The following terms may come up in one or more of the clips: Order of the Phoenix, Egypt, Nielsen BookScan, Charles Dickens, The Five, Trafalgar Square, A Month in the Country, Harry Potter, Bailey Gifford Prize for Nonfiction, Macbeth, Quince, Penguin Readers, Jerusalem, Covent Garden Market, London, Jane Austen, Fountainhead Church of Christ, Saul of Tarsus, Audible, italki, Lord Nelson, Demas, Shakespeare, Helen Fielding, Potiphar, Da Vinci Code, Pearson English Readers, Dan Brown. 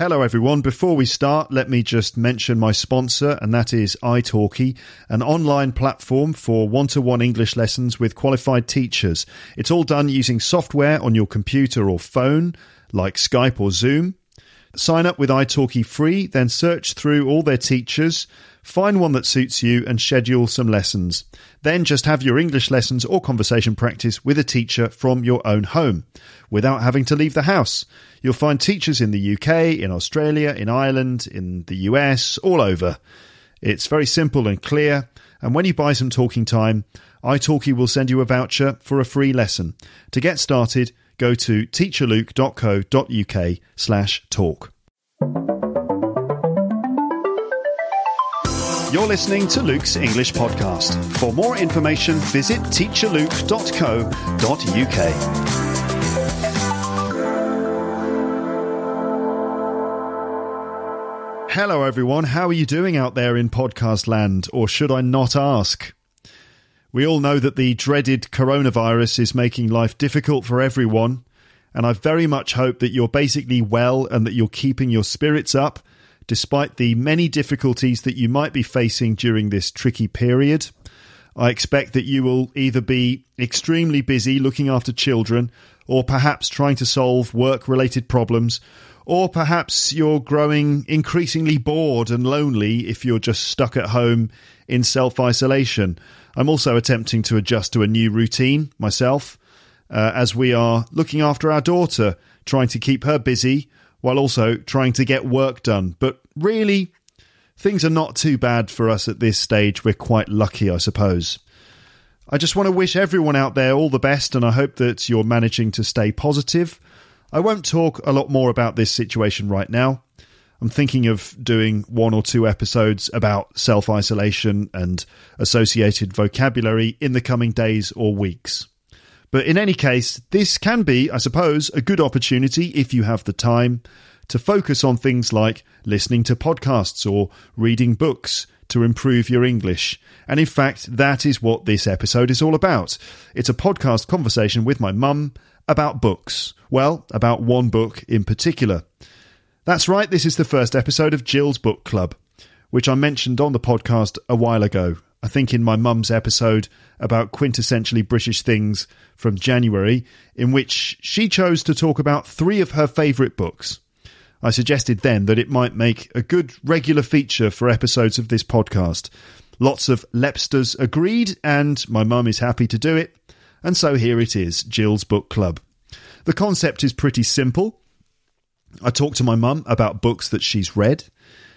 Hello everyone. Before we start, let me just mention my sponsor, and that is italki, an online platform for one-to-one English lessons with qualified teachers. It's all done using software on your computer or phone, like Skype or Zoom. Sign up with italki free, then search through all their teachers, find one that suits you and schedule some lessons. Then just have your English lessons or conversation practice with a teacher from your own home without having to leave the house. You'll find teachers in the UK, in Australia, in Ireland, in the US, all over. It's very simple and clear. And when you buy some talking time, italki will send you a voucher for a free lesson. To get started, go to teacherluke.co.uk/talk. You're listening to Luke's English Podcast. For more information, visit teacherluke.co.uk. Hello, everyone. How are you doing out there in podcast land? Or should I not ask? We all know that the dreaded coronavirus is making life difficult for everyone, and I very much hope that you're basically well and that you're keeping your spirits up, despite the many difficulties that you might be facing during this tricky period. I expect that you will either be extremely busy looking after children, or perhaps trying to solve work-related problems, or perhaps you're growing increasingly bored and lonely if you're just stuck at home in self-isolation. I'm also attempting to adjust to a new routine myself, as we are looking after our daughter, trying to keep her busy, while also trying to get work done. But really, things are not too bad for us at this stage. We're quite lucky, I suppose. I just want to wish everyone out there all the best, and I hope that you're managing to stay positive. I won't talk a lot more about this situation right now. I'm thinking of doing one or two episodes about self-isolation and associated vocabulary in the coming days or weeks. But in any case, this can be, I suppose, a good opportunity, if you have the time, to focus on things like listening to podcasts or reading books to improve your English. And in fact, that is what this episode is all about. It's a podcast conversation with my mum about books. Well, about one book in particular. That's right, this is the first episode of Jill's Book Club, which I mentioned on the podcast a while ago. I think in my mum's episode about quintessentially British things from January, in which she chose to talk about three of her favourite books. I suggested then that it might make a good regular feature for episodes of this podcast. Lots of Lepsters agreed, and my mum is happy to do it. And so here it is, Jill's Book Club. The concept is pretty simple. I talk to my mum about books that she's read.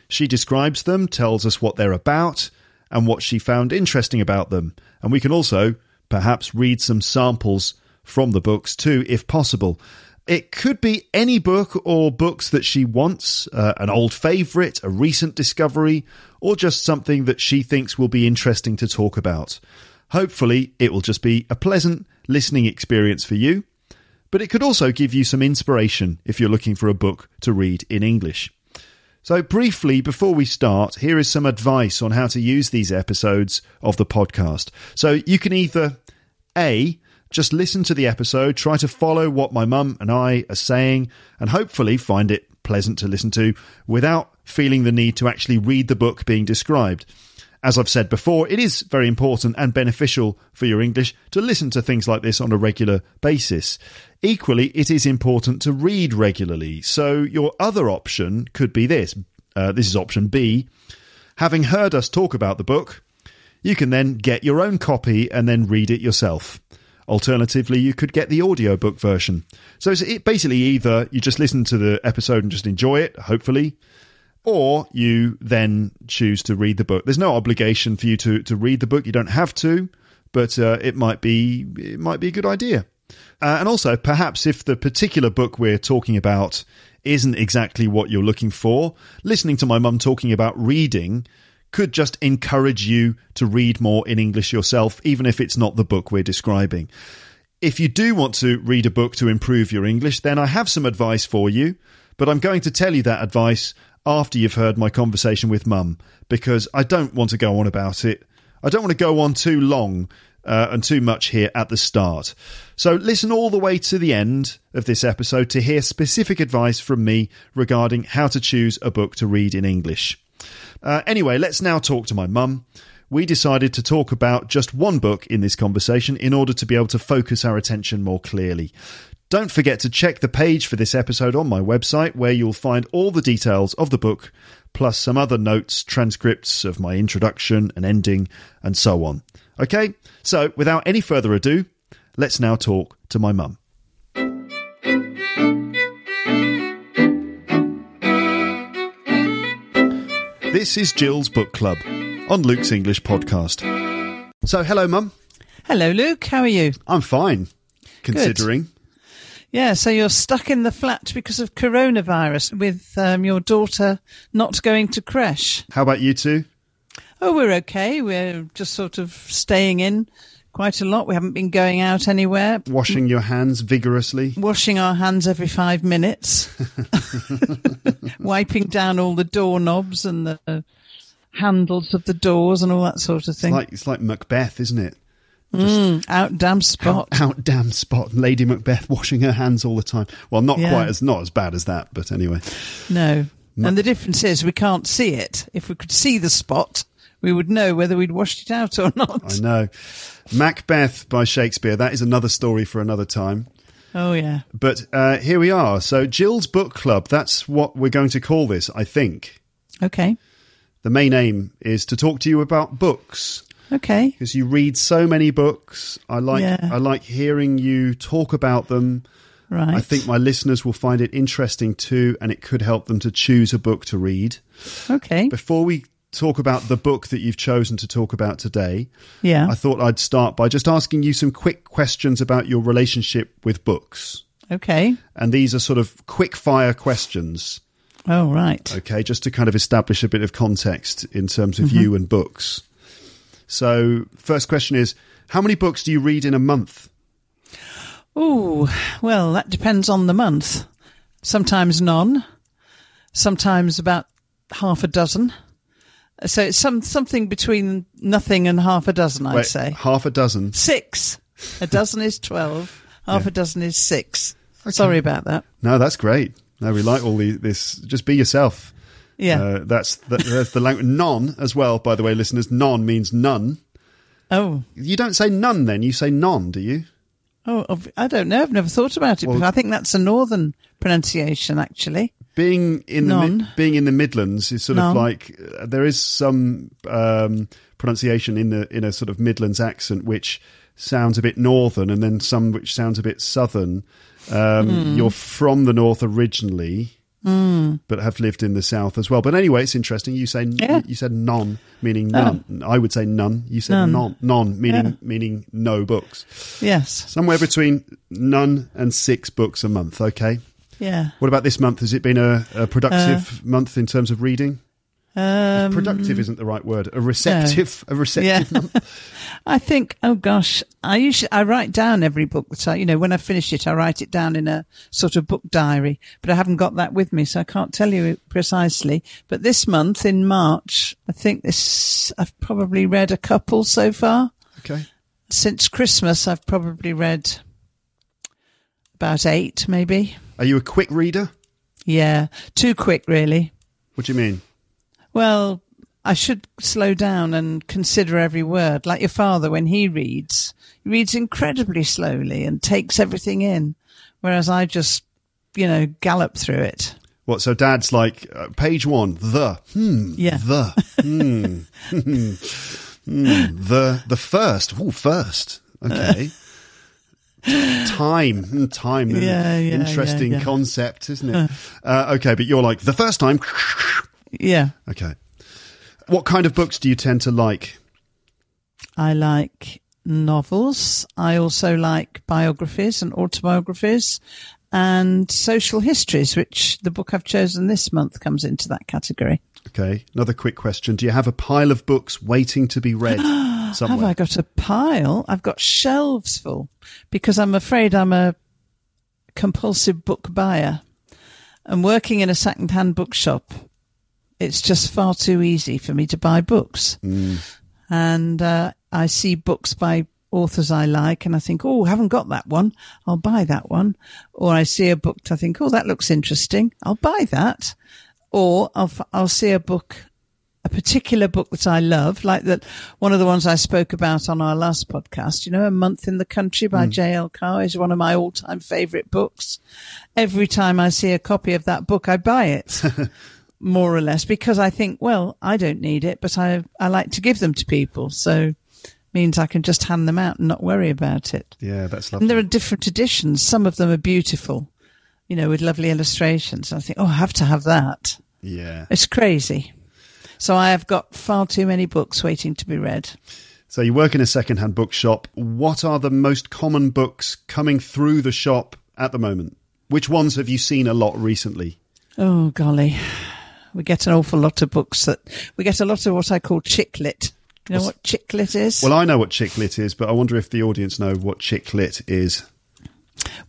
She describes them, tells us what they're about, and what she found interesting about them. And we can also perhaps read some samples from the books too, if possible. It could be any book or books that she wants, an old favourite, a recent discovery, or just something that she thinks will be interesting to talk about. Hopefully, it will just be a pleasant listening experience for you, but it could also give you some inspiration if you're looking for a book to read in English. So briefly, before we start, here is some advice on how to use these episodes of the podcast. So you can either A, just listen to the episode, try to follow what my mum and I are saying, and hopefully find it pleasant to listen to without feeling the need to actually read the book being described. As I've said before, it is very important and beneficial for your English to listen to things like this on a regular basis. Equally, it is important to read regularly. So your other option could be this. This is option B. Having heard us talk about the book, you can then get your own copy and then read it yourself. Alternatively, you could get the audiobook version. So it's basically either you just listen to the episode and just enjoy it, hopefully, or you then choose to read the book. There's no obligation for you to read the book. You don't have to, but it might be a good idea. And also, perhaps if the particular book we're talking about isn't exactly what you're looking for, listening to my mum talking about reading could just encourage you to read more in English yourself, even if it's not the book we're describing. If you do want to read a book to improve your English, then I have some advice for you, but I'm going to tell you that advice after you've heard my conversation with Mum, because I don't want to go on about it. I don't want to go on too long and too much here at the start. So listen all the way to the end of this episode to hear specific advice from me regarding how to choose a book to read in English. Anyway, let's now talk to my mum. We decided to talk about just one book in this conversation in order to be able to focus our attention more clearly. Don't forget to check the page for this episode on my website, where you'll find all the details of the book, plus some other notes, transcripts of my introduction and ending, and so on. Okay, so without any further ado, let's now talk to my mum. This is Jill's Book Club on Luke's English Podcast. So, hello, Mum. Hello, Luke. How are you? I'm fine, considering. Good. Yeah, so you're stuck in the flat because of coronavirus with your daughter not going to creche. How about you two? Oh, we're okay. We're just sort of staying in quite a lot. We haven't been going out anywhere. Washing your hands vigorously. Washing our hands every 5 minutes. Wiping down all the doorknobs and the handles of the doors and all that sort of thing. It's like Macbeth, isn't it? Out damn spot. Out damn spot. Lady Macbeth washing her hands all the time. Well, not quite as bad as that, but anyway. No. And the difference is we can't see it. If we could see the spot, we would know whether we'd washed it out or not. I know. Macbeth by Shakespeare. That is another story for another time. Oh, yeah. But here we are. So Jill's Book Club, that's what we're going to call this, I think. Okay. The main aim is to talk to you about books. Okay. Because you read so many books. I like hearing you talk about them. Right. I think my listeners will find it interesting too, and it could help them to choose a book to read. Okay. Before we talk about the book that you've chosen to talk about today, I thought I'd start by just asking you some quick questions about your relationship with books. Okay. And these are sort of quick fire questions. Oh, right. Okay, just to kind of establish a bit of context in terms of you and books. So, first question is, how many books do you read in a month? Oh, well, that depends on the month. Sometimes none, sometimes about half a dozen. So it's something between nothing and half a dozen, I'd say. Half a dozen? 6. A dozen is 12. Half a dozen is 6. Okay. Sorry about that. No, that's great. No, we like all this. Just be yourself. Yeah. That's the language. Non as well, by the way, listeners. Non means none. Oh. You don't say none then. You say non, do you? Oh, I don't know. I've never thought about it before. I think that's a northern pronunciation, actually. Being in the Midlands is sort of like there is some pronunciation in a sort of Midlands accent which sounds a bit northern, and then some which sounds a bit southern. You're from the north originally, but have lived in the south as well. But anyway, it's interesting. You say you said non, meaning none. I would say none. You said non, meaning no books. Yes, somewhere between none and 6 books a month. Okay. Yeah. What about this month? Has it been a productive month in terms of reading? Productive isn't the right word. A receptive month. I think. Oh gosh, I write down every book that when I finish it, I write it down in a sort of book diary. But I haven't got that with me, so I can't tell you precisely. But this month in March, I think I've probably read a couple so far. Okay. Since Christmas, I've probably read about 8, maybe. Are you a quick reader? Yeah, too quick, really. What do you mean? Well, I should slow down and consider every word. Like your father, when he reads incredibly slowly and takes everything in, whereas I just, gallop through it. What, so Dad's like, page 1, the first. Ooh, first. Okay. Time. Interesting concept, isn't it? Okay, but you're like, the first time. Yeah. Okay. What kind of books do you tend to like? I like novels. I also like biographies and autobiographies and social histories, which the book I've chosen this month comes into that category. Okay, another quick question. Do you have a pile of books waiting to be read somewhere? Have I got a pile? I've got shelves full because I'm afraid I'm a compulsive book buyer. And working in a second-hand bookshop, it's just far too easy for me to buy books. And I see books by authors I like and I think, oh, I haven't got that one. I'll buy that one. Or I see a book, I think, oh, that looks interesting. I'll buy that. Or I'll see a book, a particular book that I love, like that one of the ones I spoke about on our last podcast, you know, A Month in the Country by J.L. Carr is one of my all-time favourite books. Every time I see a copy of that book, I buy it, more or less, because I think, well, I don't need it, but I like to give them to people. So means I can just hand them out and not worry about it. Yeah, that's lovely. And there are different editions. Some of them are beautiful, you know, with lovely illustrations. And I think, oh, I have to have that. Yeah. It's crazy. So I have got far too many books waiting to be read. So you work in a second-hand bookshop. What are the most common books coming through the shop at the moment? Which ones have you seen a lot recently? Oh, golly. We get an awful lot of books that we get a lot of what I call chick lit. Do you know what chick lit is? Well, I know what chick lit is, but I wonder if the audience know what chick lit is.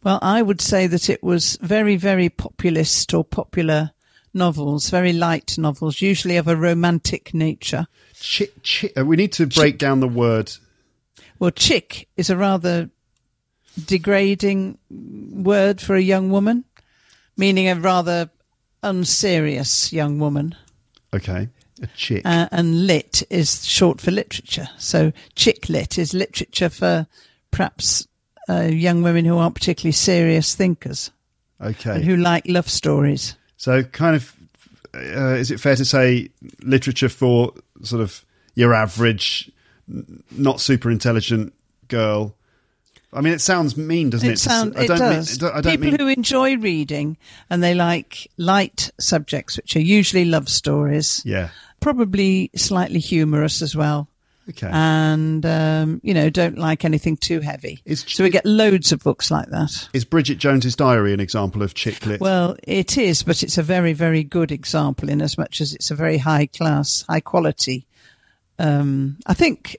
Well, I would say that it was very, very populist or popular novels, very light novels, usually of a romantic nature. We need to break down the word. Well, chick is a rather degrading word for a young woman, meaning a rather unserious young woman. Okay. A chick. And lit is short for literature. So chick lit is literature for perhaps young women who aren't particularly serious thinkers. Okay. And who like love stories. So kind of, is it fair to say literature for sort of your average, not super intelligent girl? I mean, it sounds mean, doesn't it? It does. People who enjoy reading and they like light subjects, which are usually love stories. Yeah. Probably slightly humorous as well. Okay. And, you know, don't like anything too heavy. So we get loads of books like that. Is Bridget Jones's Diary an example of chick lit? Well, it is, but it's a very, very good example in as much as it's a very high class, high quality. I think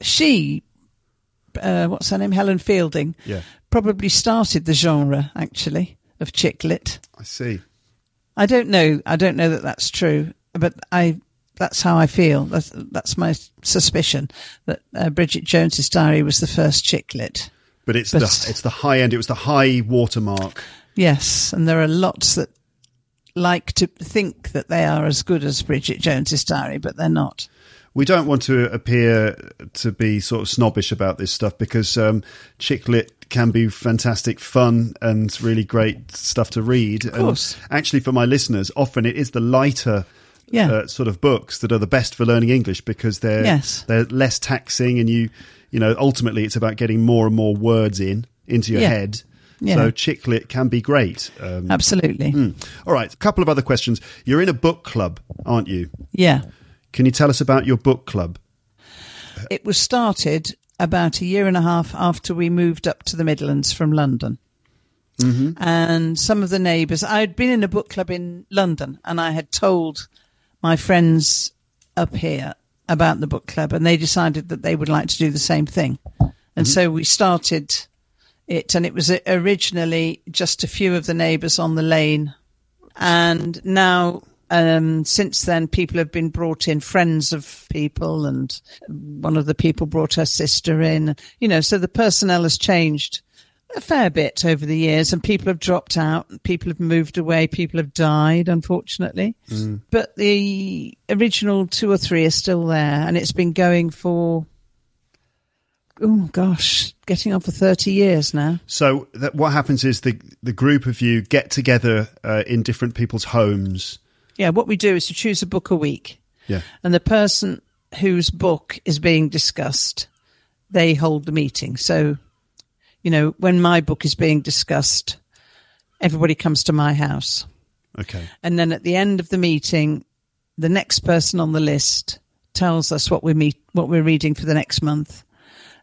she... what's her name? Helen Fielding. Yeah. Probably started the genre, actually, of chick lit. I see. I don't know that that's true, but that's how I feel. That's my suspicion, that Bridget Jones's Diary was the first chick lit. But it's the high end. It was the high watermark. Yes, and there are lots that like to think that they are as good as Bridget Jones's Diary, but they're not. We don't want to appear to be sort of snobbish about this stuff because chick lit can be fantastic fun and really great stuff to read. Of course. And actually, for my listeners, often it is the lighter sort of books that are the best for learning English because they're less taxing and you know ultimately it's about getting more and more words into your head. Yeah. So chick lit can be great. Absolutely. All right, a couple of other questions. You're in a book club, aren't you? Yeah. Can you tell us about your book club? It was started about a year and a half after we moved up to the Midlands from London. Mm-hmm. And some of the neighbours... I'd been in a book club in London and I had told my friends up here about the book club and they decided that they would like to do the same thing. And so we started it and it was originally just a few of the neighbours on the lane. And now... since then, people have been brought in, friends of people, and one of the people brought her sister in. You know, so the personnel has changed a fair bit over the years, and people have dropped out, people have moved away, people have died, unfortunately. But the original two or three are still there, and it's been going for... oh gosh, getting on for 30 years now. So what happens is the group of you get together in different people's homes. Yeah, what we do is to choose a book a week. Yeah. And the person whose book is being discussed, they hold the meeting. So, you know, when my book is being discussed, everybody comes to my house. Okay. And then at the end of the meeting, the next person on the list tells us what we're reading for the next month.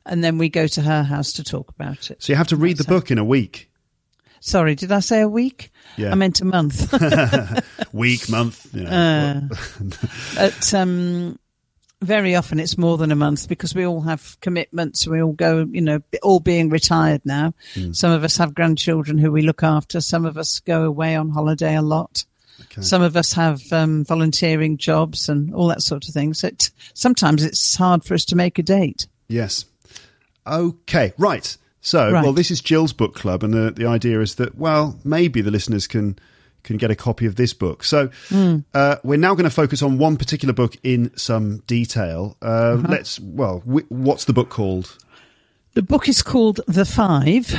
and then we go to her house to talk about it. So you have to read the book in a week. Sorry, did I say a week? Yeah. I meant a month. Week, month. You know. But very often it's more than a month because we all have commitments. We all go, you know, all being retired now. Mm. Some of us have grandchildren who we look after. Some of us go away on holiday a lot. Okay. Some of us have volunteering jobs and all that sort of thing. So sometimes it's hard for us to make a date. Yes. Okay, right. So, right. Well, this is Jill's Book Club, and the idea is that, well, maybe the listeners can get a copy of this book. So we're now going to focus on one particular book in some detail. What's the book called? The book is called The Five.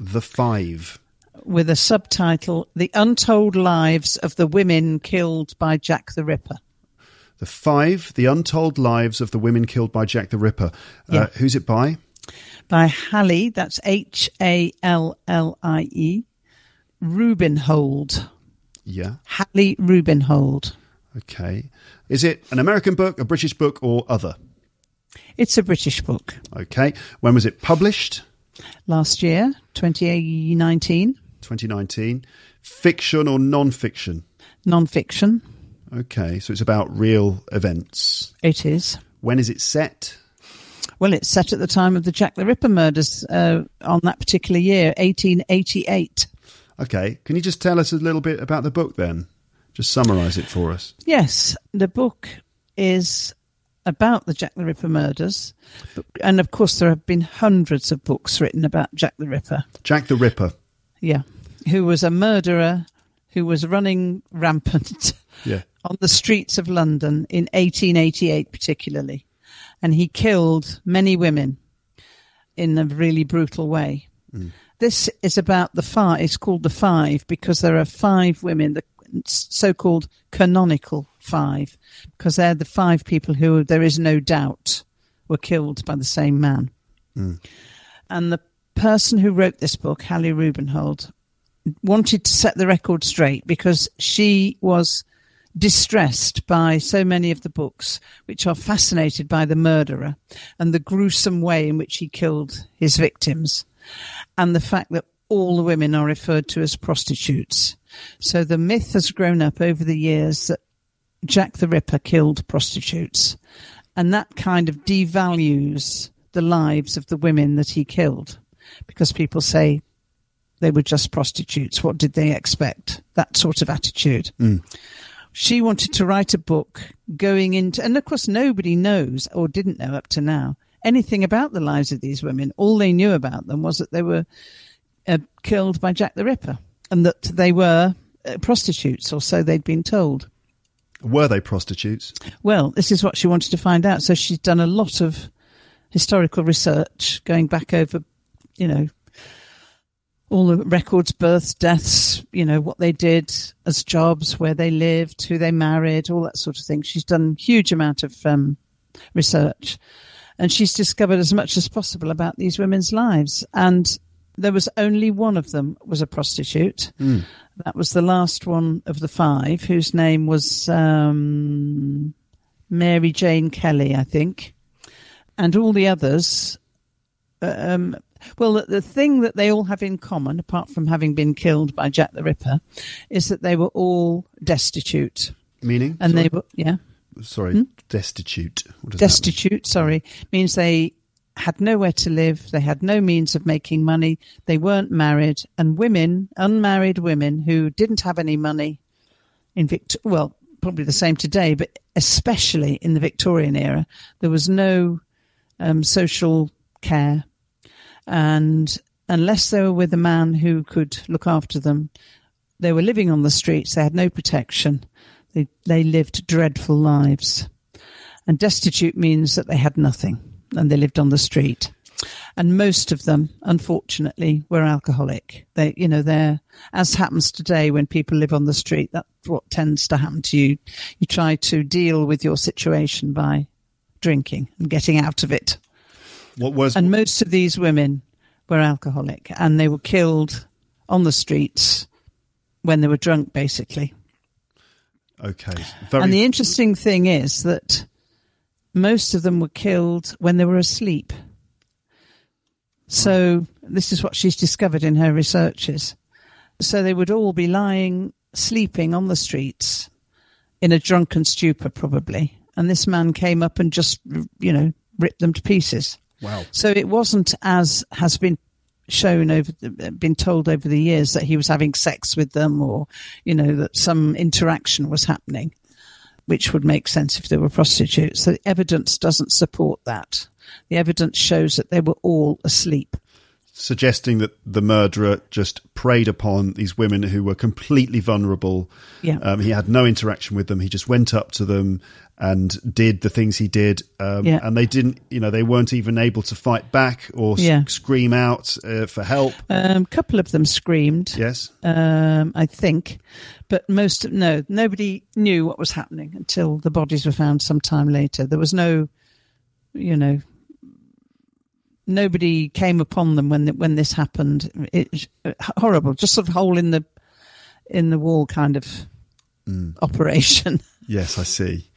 The Five. With a subtitle, The Untold Lives of the Women Killed by Jack the Ripper. The Five, The Untold Lives of the Women Killed by Jack the Ripper. Yeah. Who's it by? By Hallie, that's Hallie, Rubenhold. Yeah. Hallie Rubenhold. Okay. Is it an American book, a British book, or other? It's a British book. Okay. When was it published? Last year, 2019. 2019. Fiction or non-fiction? Non-fiction. Okay. So it's about real events. It is. When is it set? Well, it's set at the time of the Jack the Ripper murders on that particular year, 1888. Okay. Can you just tell us a little bit about the book then? Just summarise it for us. Yes. The book is about the Jack the Ripper murders. And, of course, there have been hundreds of books written about Jack the Ripper. Jack the Ripper. Yeah. Who was a murderer who was running rampant on the streets of London in 1888 particularly. And he killed many women in a really brutal way. Mm. This is about the five. It's called The Five because there are five women, the so-called canonical five, because they're the five people who there is no doubt were killed by the same man. Mm. And the person who wrote this book, Hallie Rubenhold, wanted to set the record straight because she was distressed by so many of the books which are fascinated by the murderer and the gruesome way in which he killed his victims and the fact that all the women are referred to as prostitutes. So the myth has grown up over the years that Jack the Ripper killed prostitutes, and that kind of devalues the lives of the women that he killed because people say they were just prostitutes. What did they expect? That sort of attitude. Mm. She wanted to write a book going into, and of course nobody knows or didn't know up to now anything about the lives of these women. All they knew about them was that they were killed by Jack the Ripper and that they were prostitutes, or so they'd been told. Were they prostitutes? Well, this is what she wanted to find out. So she's done a lot of historical research going back over, you know, all the records, births, deaths, you know, what they did as jobs, where they lived, who they married, all that sort of thing. She's done a huge amount of research, and she's discovered as much as possible about these women's lives. And there was only one of them was a prostitute. Mm. That was the last one of the five, whose name was Mary Jane Kelly, I think. And all the others... Well, the thing that they all have in common, apart from having been killed by Jack the Ripper, is that they were all destitute. Meaning? And sorry? They were, yeah. Sorry, destitute. What does destitute, that mean? Sorry, means they had nowhere to live, they had no means of making money, they weren't married, and women, unmarried women who didn't have any money in well, probably the same today, but especially in the Victorian era, there was no social care. And unless they were with a man who could look after them, they were living on the streets. They had no protection. They lived dreadful lives. And destitute means that they had nothing and they lived on the street. And most of them, unfortunately, were alcoholic. They, you know, they're, as happens today when people live on the street, that's what tends to happen to you. You try to deal with your situation by drinking and getting out of it. And most of these women were alcoholic, and they were killed on the streets when they were drunk, basically. Okay. And the interesting thing is that most of them were killed when they were asleep. So this is what she's discovered in her researches. So they would all be lying, sleeping on the streets in a drunken stupor, probably. And this man came up and just, you know, ripped them to pieces. Wow. So it wasn't, as has been shown over, been told over the years, that he was having sex with them or, you know, that some interaction was happening, which would make sense if they were prostitutes. So the evidence doesn't support that. The evidence shows that they were all asleep, suggesting that the murderer just preyed upon these women who were completely vulnerable. Yeah. He had no interaction with them. He just went up to them and did the things he did. And they didn't, you know, they weren't even able to fight back or scream out for help. A couple of them screamed. Yes. I think. But nobody knew what was happening until the bodies were found sometime later. There was no, you know, nobody came upon them when this happened. It's horrible, just sort of hole in the wall kind of operation. Yes, I see.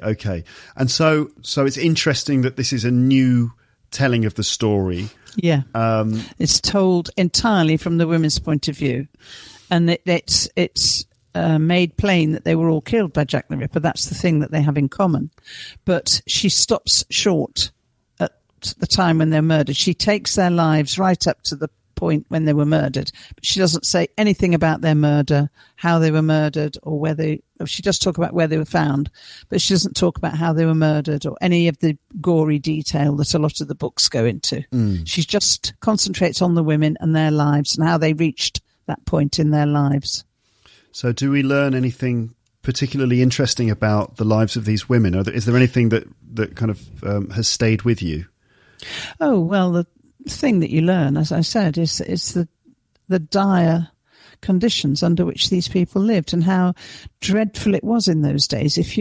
Okay, and so it's interesting that this is a new telling of the story. Yeah, it's told entirely from the women's point of view, and it's made plain that they were all killed by Jack the Ripper. That's the thing that they have in common. But she stops short the time when they're murdered. She takes their lives right up to the point when they were murdered, but she doesn't say anything about their murder, how they were murdered, or she does talk about where they were found, but she doesn't talk about how they were murdered or any of the gory detail that a lot of the books go into. She just concentrates on the women and their lives and how they reached that point in their lives. So do we learn anything particularly interesting about the lives of these women? Is there anything that kind of has stayed with you? Oh, well, the thing that you learn, as I said, is the dire conditions under which these people lived and how dreadful it was in those days. If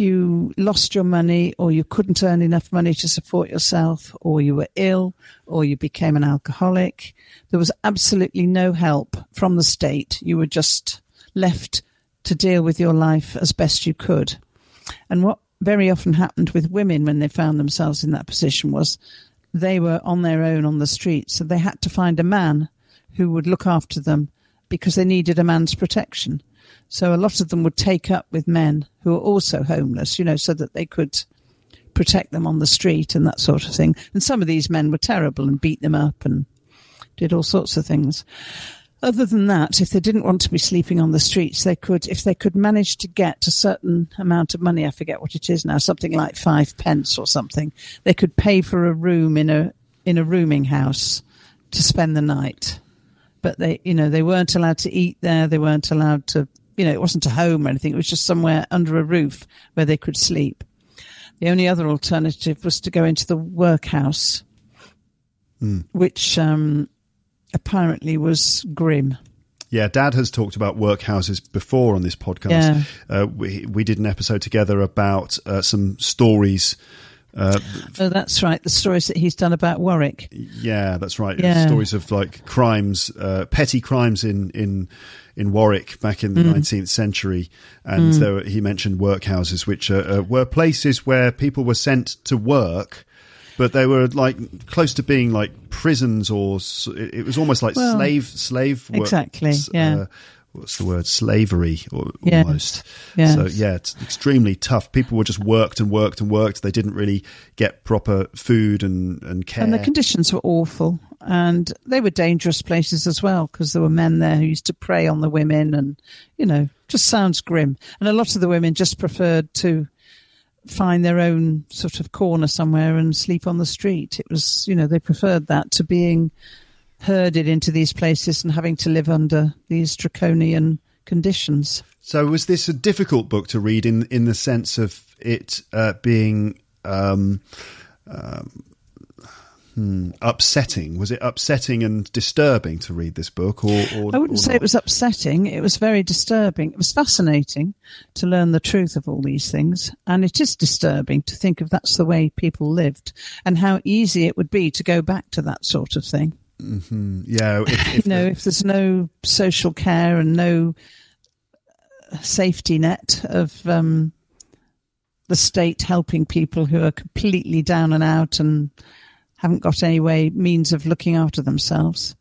you lost your money, or you couldn't earn enough money to support yourself, or you were ill, or you became an alcoholic, there was absolutely no help from the state. You were just left to deal with your life as best you could. And what very often happened with women when they found themselves in that position was they were on their own on the street, so they had to find a man who would look after them because they needed a man's protection. So a lot of them would take up with men who were also homeless, you know, so that they could protect them on the street and that sort of thing. And some of these men were terrible and beat them up and did all sorts of things. Other than that, if they didn't want to be sleeping on the streets, if they could manage to get a certain amount of money, I forget what it is now, something like 5 pence or something, they could pay for a room in a rooming house to spend the night. But they weren't allowed to eat there. They weren't allowed to, it wasn't a home or anything. It was just somewhere under a roof where they could sleep. The only other alternative was to go into the workhouse, which, apparently was grim. Yeah, Dad has talked about workhouses before on this podcast. Yeah. We did an episode together about some stories. Oh, that's right. The stories that he's done about Warwick. Yeah, that's right. Yeah. Stories of like crimes, petty crimes in Warwick back in the 19th century. And he mentioned workhouses, which were places where people were sent to work, but they were like close to being like prisons, or it was almost like slave work. Exactly. Yeah. What's the word? Slavery, almost. Yeah. So yeah, it's extremely tough. People were just worked and worked and worked. They didn't really get proper food and care. And the conditions were awful, and they were dangerous places as well, because there were men there who used to prey on the women, and, you know, just sounds grim. And a lot of the women just preferred to find their own sort of corner somewhere and sleep on the street. It was, they preferred that to being herded into these places and having to live under these draconian conditions. So was this a difficult book to read in the sense of it being upsetting? Was it upsetting and disturbing to read this book? Or I wouldn't say it was upsetting. It was very disturbing. It was fascinating to learn the truth of all these things. And it is disturbing to think of that's the way people lived and how easy it would be to go back to that sort of thing. Mm-hmm. Yeah. If there's no social care and no safety net of the state helping people who are completely down and out and haven't got any means of looking after themselves.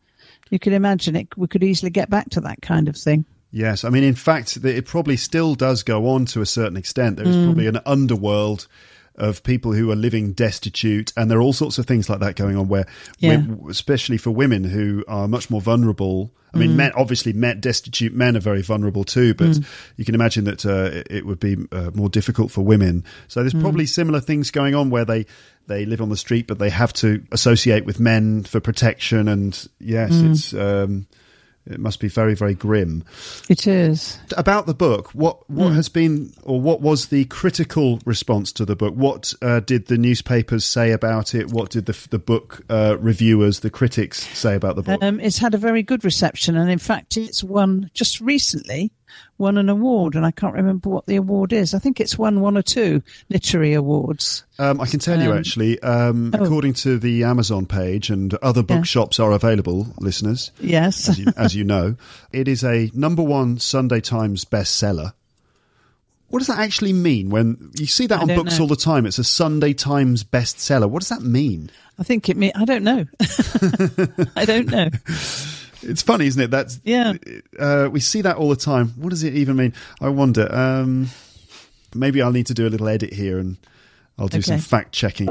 You could imagine it. We could easily get back to that kind of thing. Yes. I mean, in fact, it probably still does go on to a certain extent. There is probably an underworld of people who are living destitute, and there are all sorts of things like that going on where, especially for women who are much more vulnerable. I mean, men, obviously destitute men are very vulnerable too, but you can imagine that it would be more difficult for women. So there's probably similar things going on where they live on the street, but they have to associate with men for protection. And yes, it's... it must be very, very grim. It is. About the book, what has been, or what was the critical response to the book? What did the newspapers say about it? What did the book reviewers, the critics, say about the book? It's had a very good reception, and in fact, it's won just recently. Won an award, and I can't remember what the award is. I think it's won one or two literary awards. I can tell you actually, according to the Amazon page, and other bookshops are available, listeners. Yes. as you know, it is a #1 Sunday Times bestseller. What does that actually mean when you see that on books all the time? It's a Sunday Times bestseller. What does that mean? I think it means, I don't know. I don't know. It's funny, isn't it? That's we see that all the time. What does it even mean? I wonder. Maybe I'll need to do a little edit here, and I'll do some fact checking.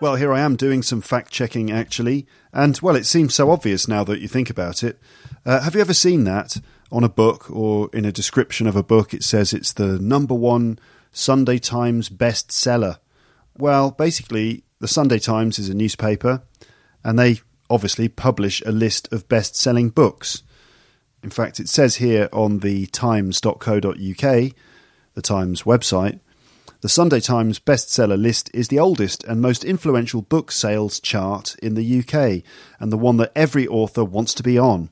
Well, here I am doing some fact checking actually, and well, it seems so obvious now that you think about it. Have you ever seen that on a book or in a description of a book? It says it's the #1 Sunday Times bestseller. Well, basically, the Sunday Times is a newspaper, and they obviously publish a list of best-selling books. In fact, it says here on the times.co.uk, the Times website, the Sunday Times bestseller list is the oldest and most influential book sales chart in the UK, and the one that every author wants to be on.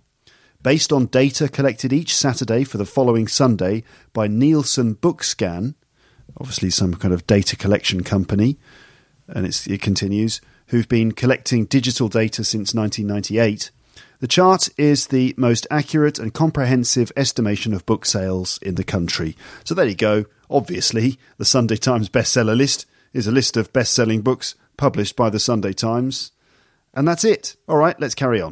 Based on data collected each Saturday for the following Sunday by Nielsen BookScan, obviously some kind of data collection company, and it continues, who've been collecting digital data since 1998. The chart is the most accurate and comprehensive estimation of book sales in the country. So there you go. Obviously, the Sunday Times bestseller list is a list of best-selling books published by the Sunday Times. And that's it. All right, let's carry on.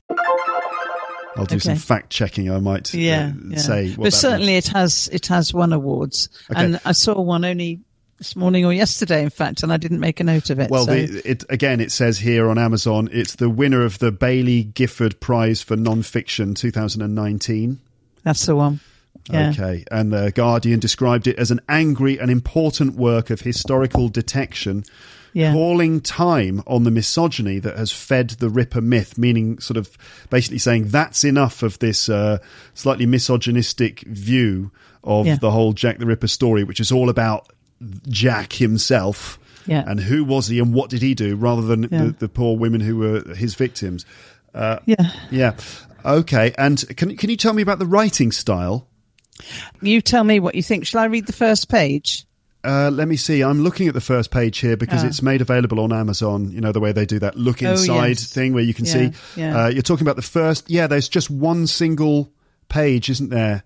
I'll do some fact-checking, I might say. What but certainly means. It has won awards. Okay. And I saw one only this morning or yesterday, in fact, and I didn't make a note of it. Well, it says here on Amazon, it's the winner of the Bailey Gifford Prize for Nonfiction 2019. That's the one. Yeah. Okay. And The Guardian described it as an angry and important work of historical detection, calling time on the misogyny that has fed the Ripper myth, meaning sort of basically saying that's enough of this slightly misogynistic view of the whole Jack the Ripper story, which is all about Jack himself and who was he and what did he do, rather than the poor women who were his victims. Okay. And can you tell me about the writing style? You tell me what you think. Shall I read the first page? Let me see. I'm looking at the first page here because it's made available on Amazon. You know, the way they do that look inside thing where you can see. Yeah. You're talking about the first. Yeah, there's just one single page, isn't there,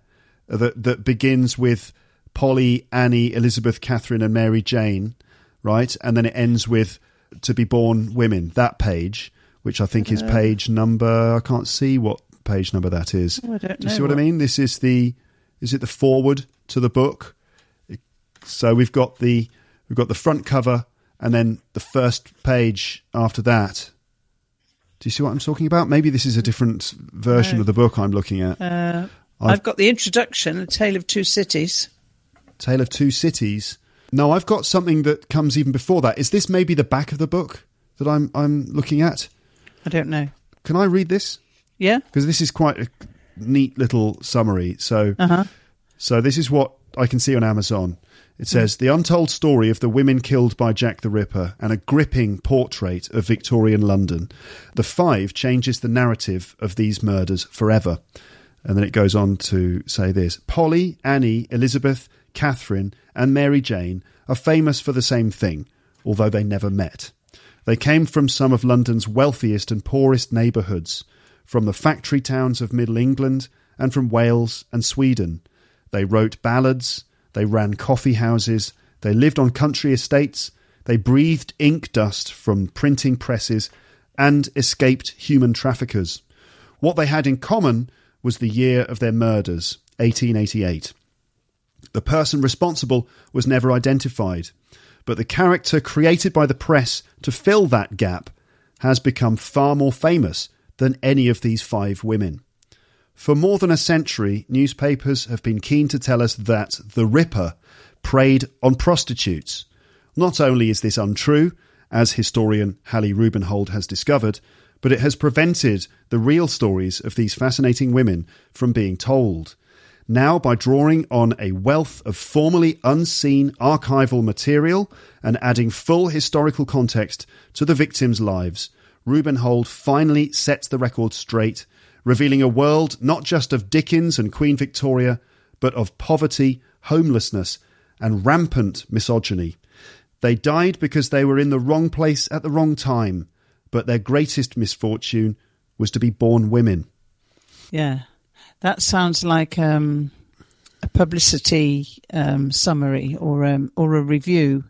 that begins with Polly, Annie, Elizabeth, Catherine and Mary Jane, right? And then it ends with to be born women, that page, which I think is page number... I can't see what page number that is. Oh, I don't know. Do you see what I mean? This is the... Is it the foreword to the book? So we've got the front cover and then the first page after that. Do you see what I'm talking about? Maybe this is a different version of the book I'm looking at. I've got the introduction, A Tale of Two Cities. Tale of Two Cities. No, I've got something that comes even before that. Is this maybe the back of the book that I'm looking at? I don't know. Can I read this? Yeah. Because this is quite a neat little summary. So, so this is what I can see on Amazon. It says, the untold story of the women killed by Jack the Ripper and a gripping portrait of Victorian London. The Five changes the narrative of these murders forever. And then it goes on to say this, Polly, Annie, Elizabeth, Catherine and Mary Jane are famous for the same thing, although they never met. They came from some of London's wealthiest and poorest neighbourhoods, from the factory towns of Middle England and from Wales and Sweden. They wrote ballads, they ran coffee houses, they lived on country estates, They breathed ink dust from printing presses and escaped human traffickers. What they had in common was the year of their murders, 1888. The person responsible was never identified, but the character created by the press to fill that gap has become far more famous than any of these five women. For more than a century, newspapers have been keen to tell us that the Ripper preyed on prostitutes. Not only is this untrue, as historian Hallie Rubenhold has discovered, but it has prevented the real stories of these fascinating women from being told. Now, by drawing on a wealth of formerly unseen archival material and adding full historical context to the victims' lives, Rubenhold finally sets the record straight, revealing a world not just of Dickens and Queen Victoria, but of poverty, homelessness, and rampant misogyny. They died because they were in the wrong place at the wrong time, but their greatest misfortune was to be born women. Yeah. That sounds like a publicity summary or a review,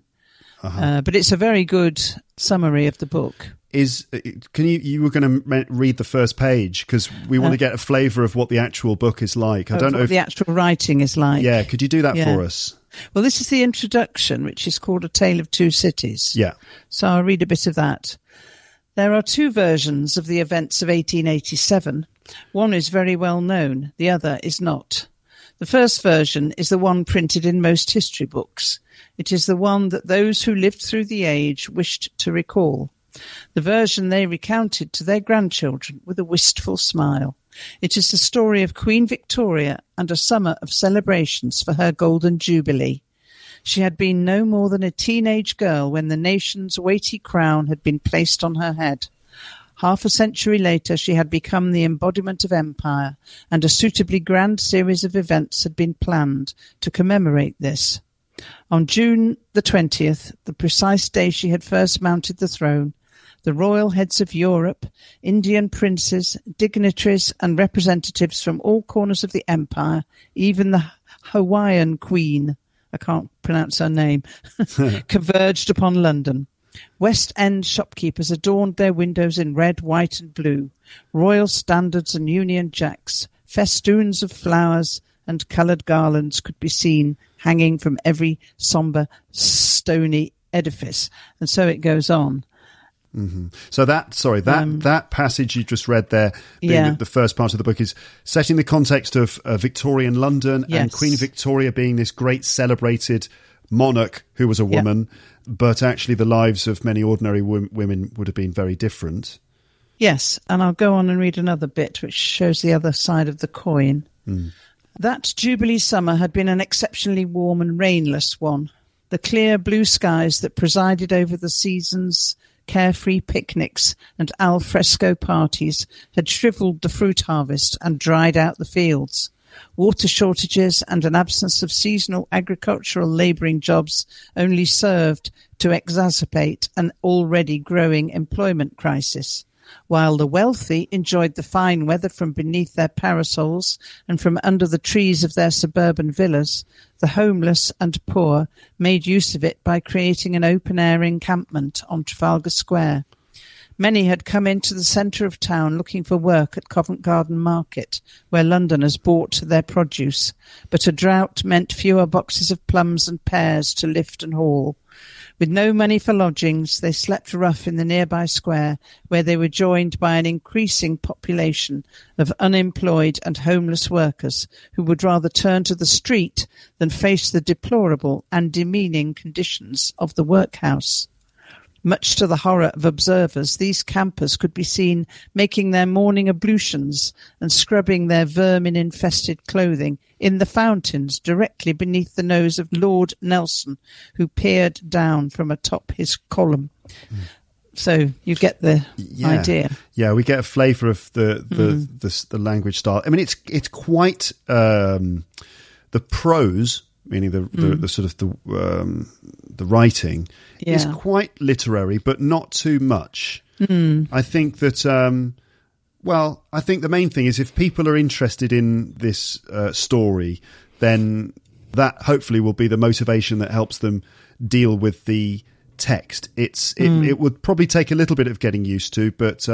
but it's a very good summary of the book. You were going to read the first page because we want to get a flavour of what the actual book is like. I don't know if the actual writing is like. Yeah, could you do that for us? Well, this is the introduction, which is called A Tale of Two Cities. Yeah. So I'll read a bit of that. There are two versions of the events of 1887. One is very well known, the other is not. The first version is the one printed in most history books. It is the one that those who lived through the age wished to recall. The version they recounted to their grandchildren with a wistful smile. It is the story of Queen Victoria and a summer of celebrations for her golden jubilee. She had been no more than a teenage girl when the nation's weighty crown had been placed on her head. Half a century later, she had become the embodiment of empire, and a suitably grand series of events had been planned to commemorate this. On June the 20th, the precise day she had first mounted the throne, the royal heads of Europe, Indian princes, dignitaries and representatives from all corners of the empire, even the Hawaiian queen, I can't pronounce her name, converged upon London. West End shopkeepers adorned their windows in red, white and blue, royal standards and Union Jacks, festoons of flowers and coloured garlands could be seen hanging from every sombre, stony edifice. And so it goes on. Mm-hmm. So that passage you just read there, the first part of the book, is setting the context of Victorian London and Queen Victoria being this great celebrated monarch who was a woman, but actually the lives of many ordinary women would have been very different. Yes, and I'll go on and read another bit which shows the other side of the coin. Mm. That Jubilee summer had been an exceptionally warm and rainless one. The clear blue skies that presided over the season's carefree picnics and al fresco parties had shriveled the fruit harvest and dried out the fields. Water shortages and an absence of seasonal agricultural labouring jobs only served to exacerbate an already growing employment crisis, while the wealthy enjoyed the fine weather from beneath their parasols and from under the trees of their suburban villas. The homeless and poor made use of it by creating an open-air encampment on Trafalgar Square. Many had come into the centre of town looking for work at Covent Garden Market, where Londoners bought their produce, but a drought meant fewer boxes of plums and pears to lift and haul. With no money for lodgings, they slept rough in the nearby square, where they were joined by an increasing population of unemployed and homeless workers who would rather turn to the street than face the deplorable and demeaning conditions of the workhouse. Much to the horror of observers, these campers could be seen making their morning ablutions and scrubbing their vermin-infested clothing in the fountains directly beneath the nose of Lord Nelson, who peered down from atop his column. Mm. So you get the idea. Yeah, we get a flavour of the language style. I mean, it's quite the prose, meaning the sort of the writing is quite literary, but not too much. Mm. I think that, I think the main thing is if people are interested in this story, then that hopefully will be the motivation that helps them deal with the text. It would probably take a little bit of getting used to, but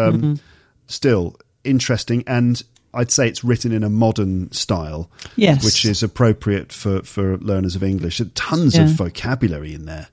still interesting, and I'd say it's written in a modern style, yes, which is appropriate for learners of English. Tons of vocabulary in there.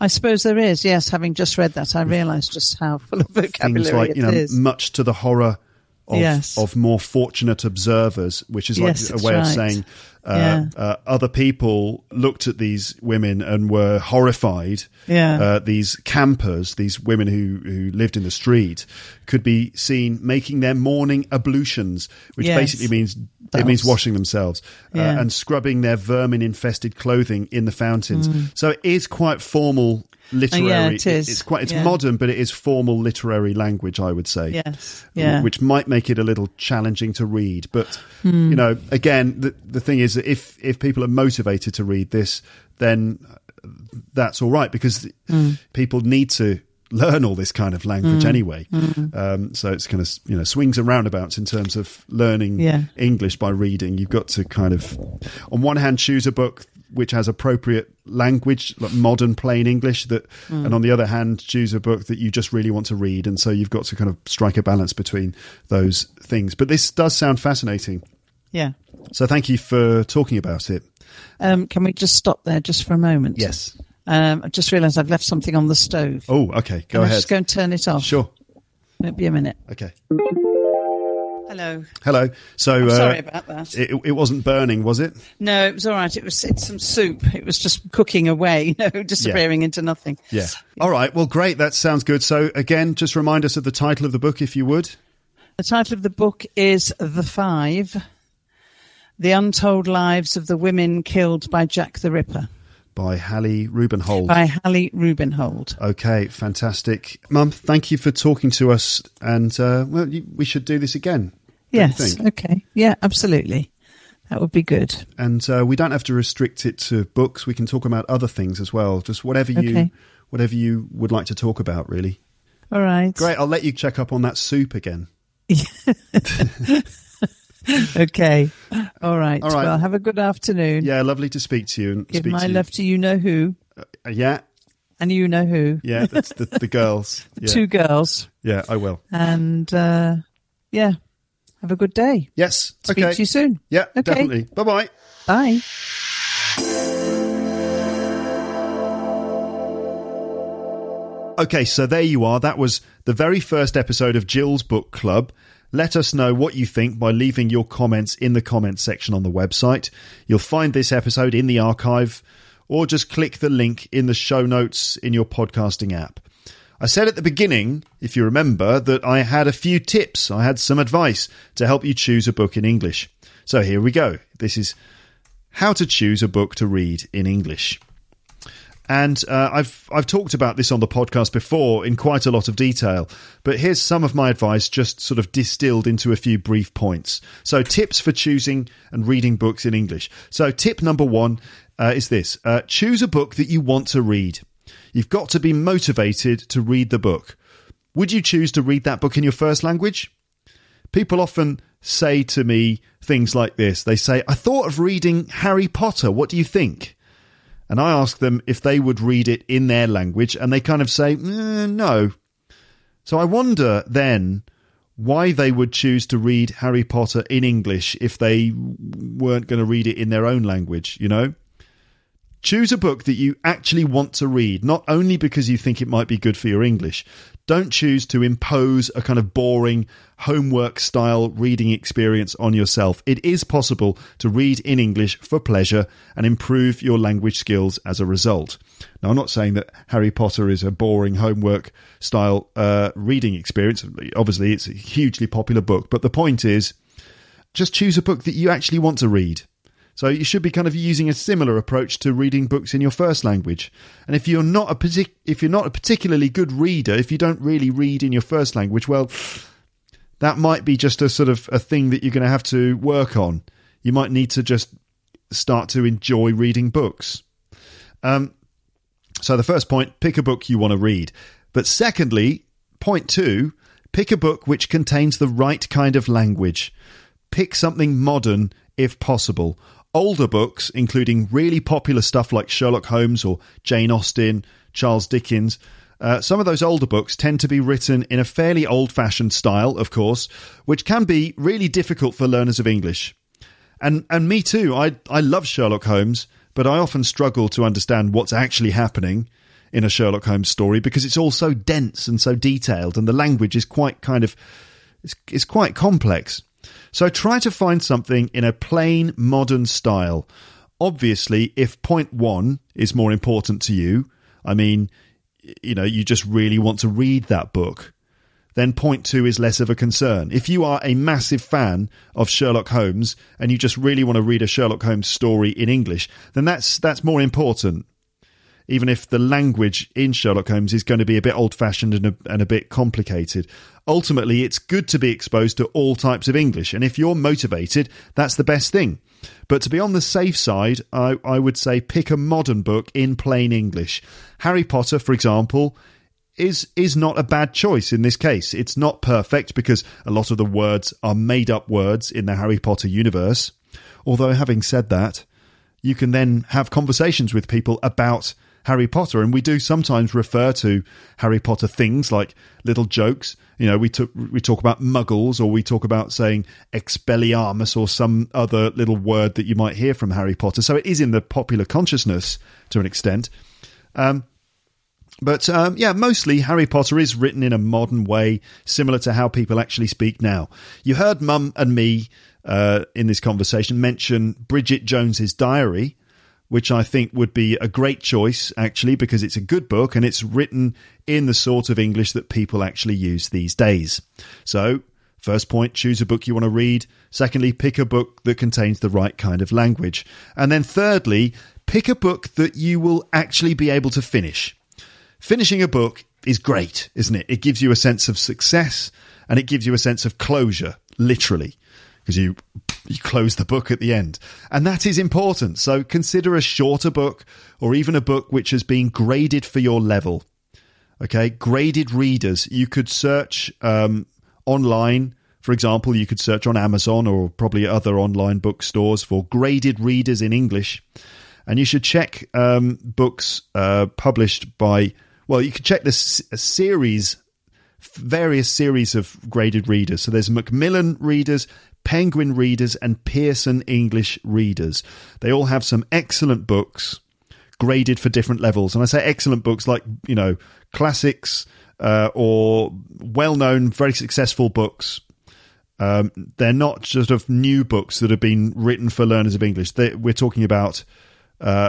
I suppose there is, yes. Having just read that, I realised just how full of vocabulary it is. Much to the horror of more fortunate observers, which is a way of saying other people looked at these women and were horrified. These campers, these women who lived in the street, could be seen making their morning ablutions, which basically means means washing themselves and scrubbing their vermin-infested clothing in the fountains. So it is quite formal literary. It is. It's modern, but it is formal literary language, I would say. Yes. Yeah. Which might make it a little challenging to read, but again, the thing is that if people are motivated to read this, then that's all right, because people need to learn all this kind of language anyway. So it's kind of swings and roundabouts in terms of learning English by reading. You've got to kind of, on one hand, choose a book which has appropriate language, like modern plain English, that, and on the other hand, choose a book that you just really want to read. And so you've got to kind of strike a balance between those things. But this does sound fascinating. Yeah. So thank you for talking about it. Can we just stop there just for a moment? Yes. I just realised I've left something on the stove. Oh, okay. Go ahead. Just go and turn it off. Sure. It'll be a minute. Okay. Hello. So I'm sorry about that. It wasn't burning, was it? No, it was all right. It's some soup. It was just cooking away, disappearing into nothing. Yeah. All right. Well, great. That sounds good. So again, just remind us of the title of the book, if you would. The title of the book is The Five: The Untold Lives of the Women Killed by Jack the Ripper. By Hallie Rubenhold. Okay, fantastic. Mum, thank you for talking to us. And, we should do this again. Yes, okay. Yeah, absolutely. That would be good. And we don't have to restrict it to books. We can talk about other things as well. Just whatever you would like to talk about, really. All right. Great, I'll let you check up on that soup again. Okay. All right. Well, have a good afternoon. Yeah, lovely to speak to you. Give my love to you know who. Yeah. And you know who. Yeah, that's the girls. Yeah. Two girls. Yeah, I will. And have a good day. Yes. Speak to you soon. Yeah, definitely. Bye-bye. Bye. Okay, so there you are. That was the very first episode of Jill's Book Club. Let us know what you think by leaving your comments in the comments section on the website. You'll find this episode in the archive, or just click the link in the show notes in your podcasting app. I said at the beginning, if you remember, that I had a few tips. I had some advice to help you choose a book in English. So here we go. This is how to choose a book to read in English. And I've talked about this on the podcast before in quite a lot of detail, but here's some of my advice just sort of distilled into a few brief points. So tips for choosing and reading books in English. So tip number one is this. Choose a book that you want to read. You've got to be motivated to read the book. Would you choose to read that book in your first language? People often say to me things like this. They say, I thought of reading Harry Potter. What do you think? And I ask them if they would read it in their language, and they kind of say, no. So I wonder then why they would choose to read Harry Potter in English if they weren't going to read it in their own language, Choose a book that you actually want to read, not only because you think it might be good for your English. Don't choose to impose a kind of boring homework-style reading experience on yourself. It is possible to read in English for pleasure and improve your language skills as a result. Now, I'm not saying that Harry Potter is a boring homework-style reading experience. Obviously, it's a hugely popular book. But the point is, just choose a book that you actually want to read. So you should be kind of using a similar approach to reading books in your first language. And if you're not a particularly good reader, if you don't really read in your first language, well, that might be just a sort of a thing that you're going to have to work on. You might need to just start to enjoy reading books. So the first point, pick a book you want to read. But secondly, point two, pick a book which contains the right kind of language. Pick something modern if possible. Older books, including really popular stuff like Sherlock Holmes or Jane Austen, Charles Dickens. Some of those older books tend to be written in a fairly old-fashioned style, of course, which can be really difficult for learners of English. And me too, I love Sherlock Holmes, but I often struggle to understand what's actually happening in a Sherlock Holmes story because it's all so dense and so detailed, and the language is quite it's quite complex. So try to find something in a plain, modern style. Obviously, if point one is more important to you, I mean, you know, you just really want to read that book, then point two is less of a concern. If you are a massive fan of Sherlock Holmes and you just really want to read a Sherlock Holmes story in English, then that's more important, even if the language in Sherlock Holmes is going to be a bit old-fashioned and a bit complicated. Ultimately, it's good to be exposed to all types of English, and if you're motivated, that's the best thing. But to be on the safe side, I would say pick a modern book in plain English. Harry Potter, for example, is not a bad choice in this case. It's not perfect because a lot of the words are made-up words in the Harry Potter universe. Although, having said that, you can then have conversations with people about Harry Potter, and we do sometimes refer to Harry Potter things like little jokes. You know, we talk about muggles, or we talk about saying expelliarmus or some other little word that you might hear from Harry Potter. So it is in the popular consciousness to an extent. But mostly Harry Potter is written in a modern way, similar to how people actually speak now. You heard Mum and me in this conversation mention Bridget Jones's Diary, which I think would be a great choice, actually, because it's a good book and it's written in the sort of English that people actually use these days. So, first point, choose a book you want to read. Secondly, pick a book that contains the right kind of language. And then thirdly, pick a book that you will actually be able to finish. Finishing a book is great, isn't it? It gives you a sense of success and it gives you a sense of closure, literally, because you close the book at the end. And that is important. So consider a shorter book, or even a book which has been graded for your level. Okay, graded readers. You could search online. For example, you could search on Amazon or probably other online bookstores for graded readers in English. And you should check books published by... Well, you could check this various series of graded readers. So there's Macmillan readers, Penguin Readers and Pearson English Readers. They all have some excellent books graded for different levels. And I say excellent books like, you know, classics or well-known, very successful books. They're not sort of new books that have been written for learners of English. We're talking about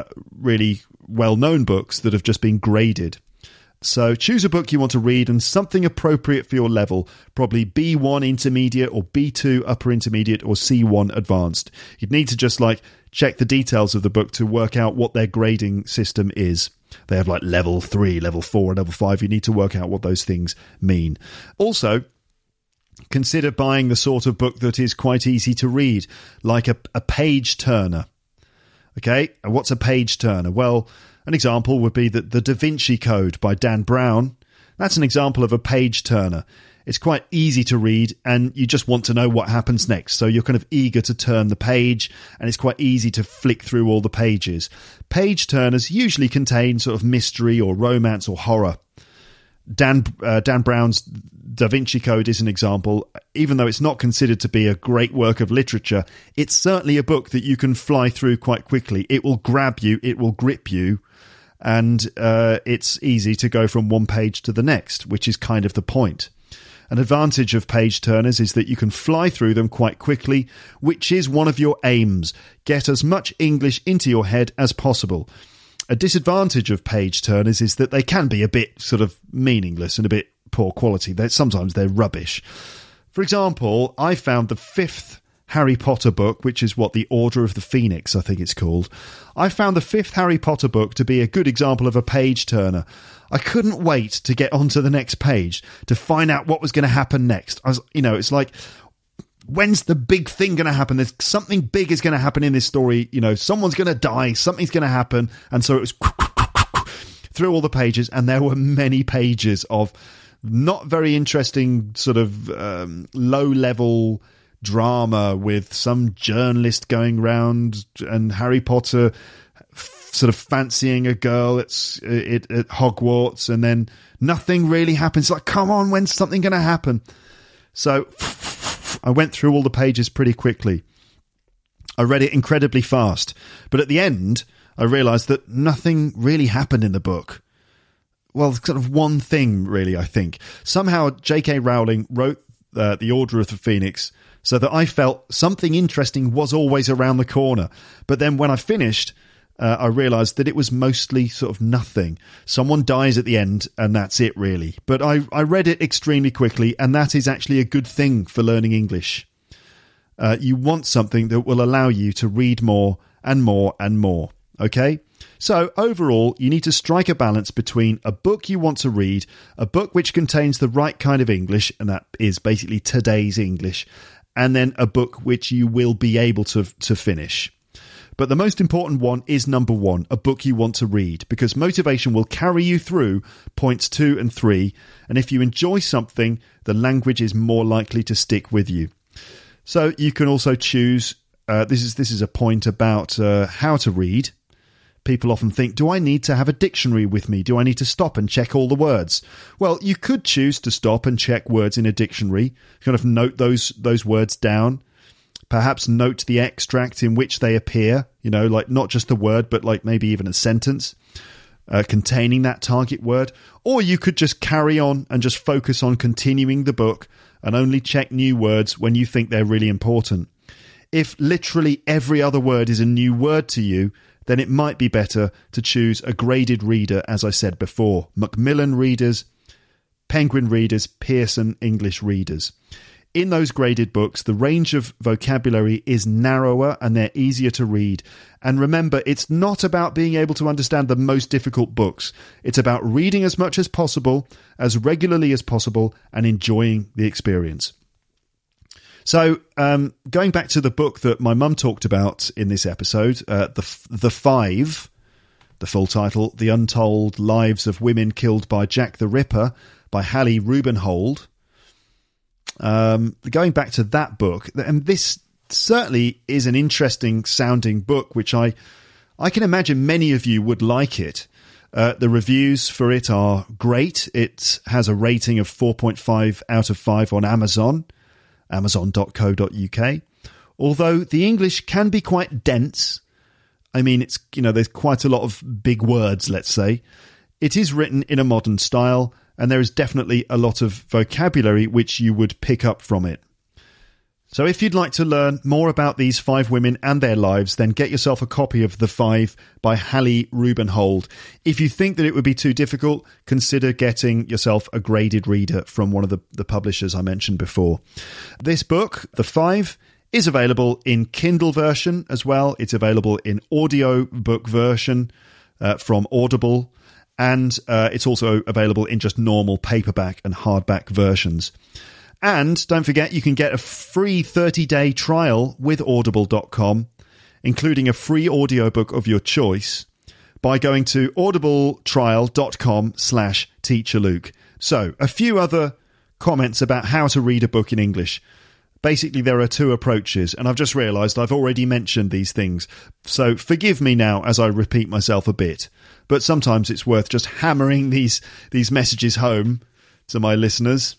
really well-known books that have just been graded. So choose a book you want to read and something appropriate for your level, probably B1 intermediate or B2 upper intermediate or C1 advanced. You'd need to just check the details of the book to work out what their grading system is. They have level 3, level 4 and level 5. You need to work out what those things mean. Also, consider buying the sort of book that is quite easy to read, like a page turner. Okay, and what's a page turner? Well, an example would be the Da Vinci Code by Dan Brown. That's an example of a page turner. It's quite easy to read and you just want to know what happens next. So you're kind of eager to turn the page and it's quite easy to flick through all the pages. Page turners usually contain sort of mystery or romance or horror. Dan Brown's Da Vinci Code is an example. Even though it's not considered to be a great work of literature, it's certainly a book that you can fly through quite quickly. It will grab you, it will grip you, and it's easy to go from one page to the next, which is kind of the point. An advantage of page turners is that you can fly through them quite quickly, which is one of your aims. Get as much English into your head as possible. A disadvantage of page turners is that they can be a bit sort of meaningless and a bit poor quality. Sometimes they're rubbish. For example, I found the 5th Harry Potter book, which is the Order of the Phoenix, I think it's called. I found the 5th Harry Potter book to be a good example of a page turner. I couldn't wait to get onto the next page to find out what was going to happen next. It's like, when's the big thing going to happen? There's something big is going to happen in this story. You know, someone's going to die, something's going to happen. And so it was through all the pages, and there were many pages of not very interesting sort of low-level drama with some journalist going round and Harry Potter sort of fancying a girl at Hogwarts, and then nothing really happens. Like, come on, when's something going to happen? So I went through all the pages pretty quickly. I read it incredibly fast. But at the end, I realised that nothing really happened in the book. Well, sort of one thing, really, I think. Somehow J.K. Rowling wrote The Order of the Phoenix so that I felt something interesting was always around the corner. But then when I finished, I realised that it was mostly sort of nothing. Someone dies at the end and that's it, really. But I read it extremely quickly, and that is actually a good thing for learning English. You want something that will allow you to read more and more and more. Okay? So overall, you need to strike a balance between a book you want to read, a book which contains the right kind of English, and that is basically today's English, and then a book which you will be able to finish. But the most important one is number one, a book you want to read, because motivation will carry you through points 2 and 3. And if you enjoy something, the language is more likely to stick with you. So you can also choose, this is a point about how to read. People often think, do I need to have a dictionary with me? Do I need to stop and check all the words? Well, you could choose to stop and check words in a dictionary, kind of note those words down, perhaps note the extract in which they appear, you know, like not just the word, but like maybe even a sentence containing that target word. Or you could just carry on and just focus on continuing the book and only check new words when you think they're really important. If literally every other word is a new word to you, then it might be better to choose a graded reader, as I said before. Macmillan readers, Penguin readers, Pearson English readers. In those graded books, the range of vocabulary is narrower and they're easier to read. And remember, it's not about being able to understand the most difficult books. It's about reading as much as possible, as regularly as possible, and enjoying the experience. So going back to the book that my mum talked about in this episode, The Five, the full title, The Untold Lives of Women Killed by Jack the Ripper by Hallie Rubenhold. Going back to that book, and this certainly is an interesting sounding book, which I can imagine many of you would like it. The reviews for it are great. It has a rating of 4.5 out of 5 on Amazon, amazon.co.uk. Although the English can be quite dense. I mean, it's, you know, there's quite a lot of big words, let's say. It is written in a modern style, and there is definitely a lot of vocabulary which you would pick up from it. So if you'd like to learn more about these five women and their lives, then get yourself a copy of The Five by Hallie Rubenhold. If you think that it would be too difficult, consider getting yourself a graded reader from one of the publishers I mentioned before. This book, The Five, is available in Kindle version as well. It's available in audio book version from Audible. And it's also available in just normal paperback and hardback versions. And don't forget, you can get a free 30-day trial with audible.com, including a free audiobook of your choice, by going to audibletrial.com/teacherluke. So a few other comments about how to read a book in English. Basically, there are two approaches, and I've just realised I've already mentioned these things. So forgive me now as I repeat myself a bit. But sometimes it's worth just hammering these messages home to my listeners,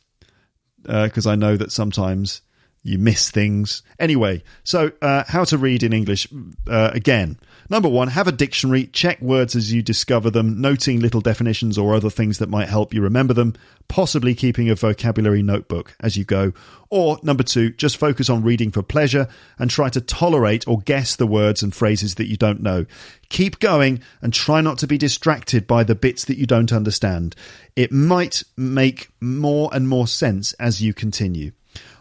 because I know that sometimes you miss things. Anyway, so how to read in English again. Number one, have a dictionary. Check words as you discover them, noting little definitions or other things that might help you remember them, possibly keeping a vocabulary notebook as you go. Or number two, just focus on reading for pleasure and try to tolerate or guess the words and phrases that you don't know. Keep going and try not to be distracted by the bits that you don't understand. It might make more and more sense as you continue.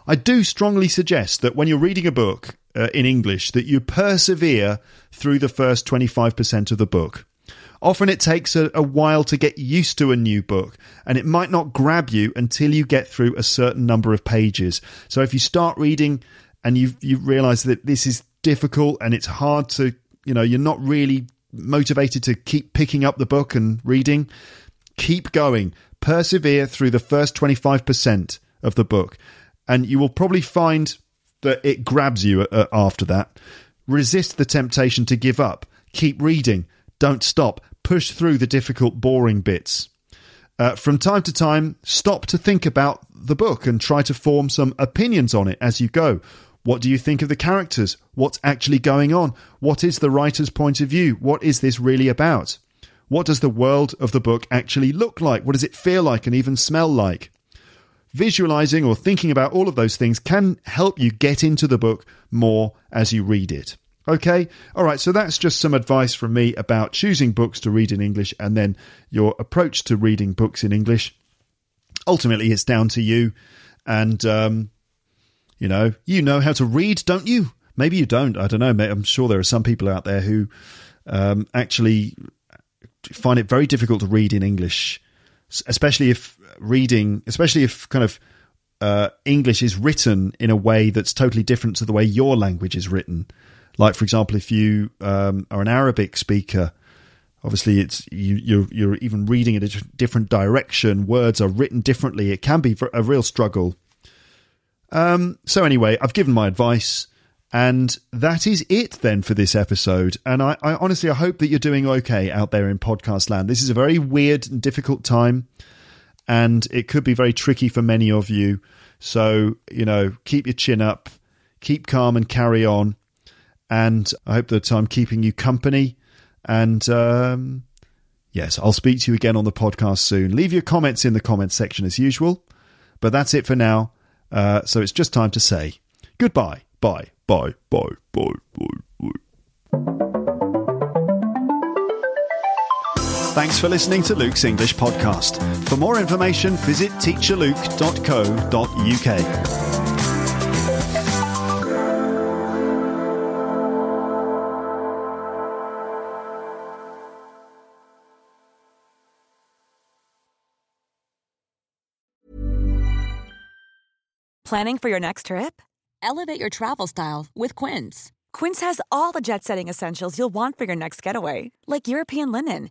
I do strongly suggest that when you're reading a book in English, that you persevere through the first 25% of the book. Often it takes a while to get used to a new book, and it might not grab you until you get through a certain number of pages. So if you start reading and you realise that this is difficult and it's hard to, you know, you're not really motivated to keep picking up the book and reading, keep going. Persevere through the first 25% of the book. And you will probably find that it grabs you after that. Resist the temptation to give up. Keep reading. Don't stop. Push through the difficult, boring bits. From time to time, stop to think about the book and try to form some opinions on it as you go. What do you think of the characters? What's actually going on? What is the writer's point of view? What is this really about? What does the world of the book actually look like? What does it feel like and even smell like? Visualizing or thinking about all of those things can help you get into the book more as you read it. Okay, all right, so that's just some advice from me about choosing books to read in English and then your approach to reading books in English. Ultimately, it's down to you. And, you know how to read, don't you? Maybe you don't. I don't know. I'm sure there are some people out there who actually find it very difficult to read in English, especially if kind of English is written in a way that's totally different to the way your language is written. Like, for example, if you are an Arabic speaker, obviously it's you're even reading in a different direction. Words are written differently. It can be a real struggle. So anyway, I've given my advice, and that is it then for this episode. And I honestly hope that you're doing okay out there in podcast land. This is a very weird and difficult time, and it could be very tricky for many of you. So, keep your chin up, keep calm and carry on. And I hope that I'm keeping you company. And yes, I'll speak to you again on the podcast soon. Leave your comments in the comments section as usual. But that's it for now. So it's just time to say goodbye. Bye. Bye. Bye. Bye. Bye. Bye. Thanks for listening to Luke's English Podcast. For more information, visit teacherluke.co.uk. Planning for your next trip? Elevate your travel style with Quince. Quince has all the jet-setting essentials you'll want for your next getaway, like European linen,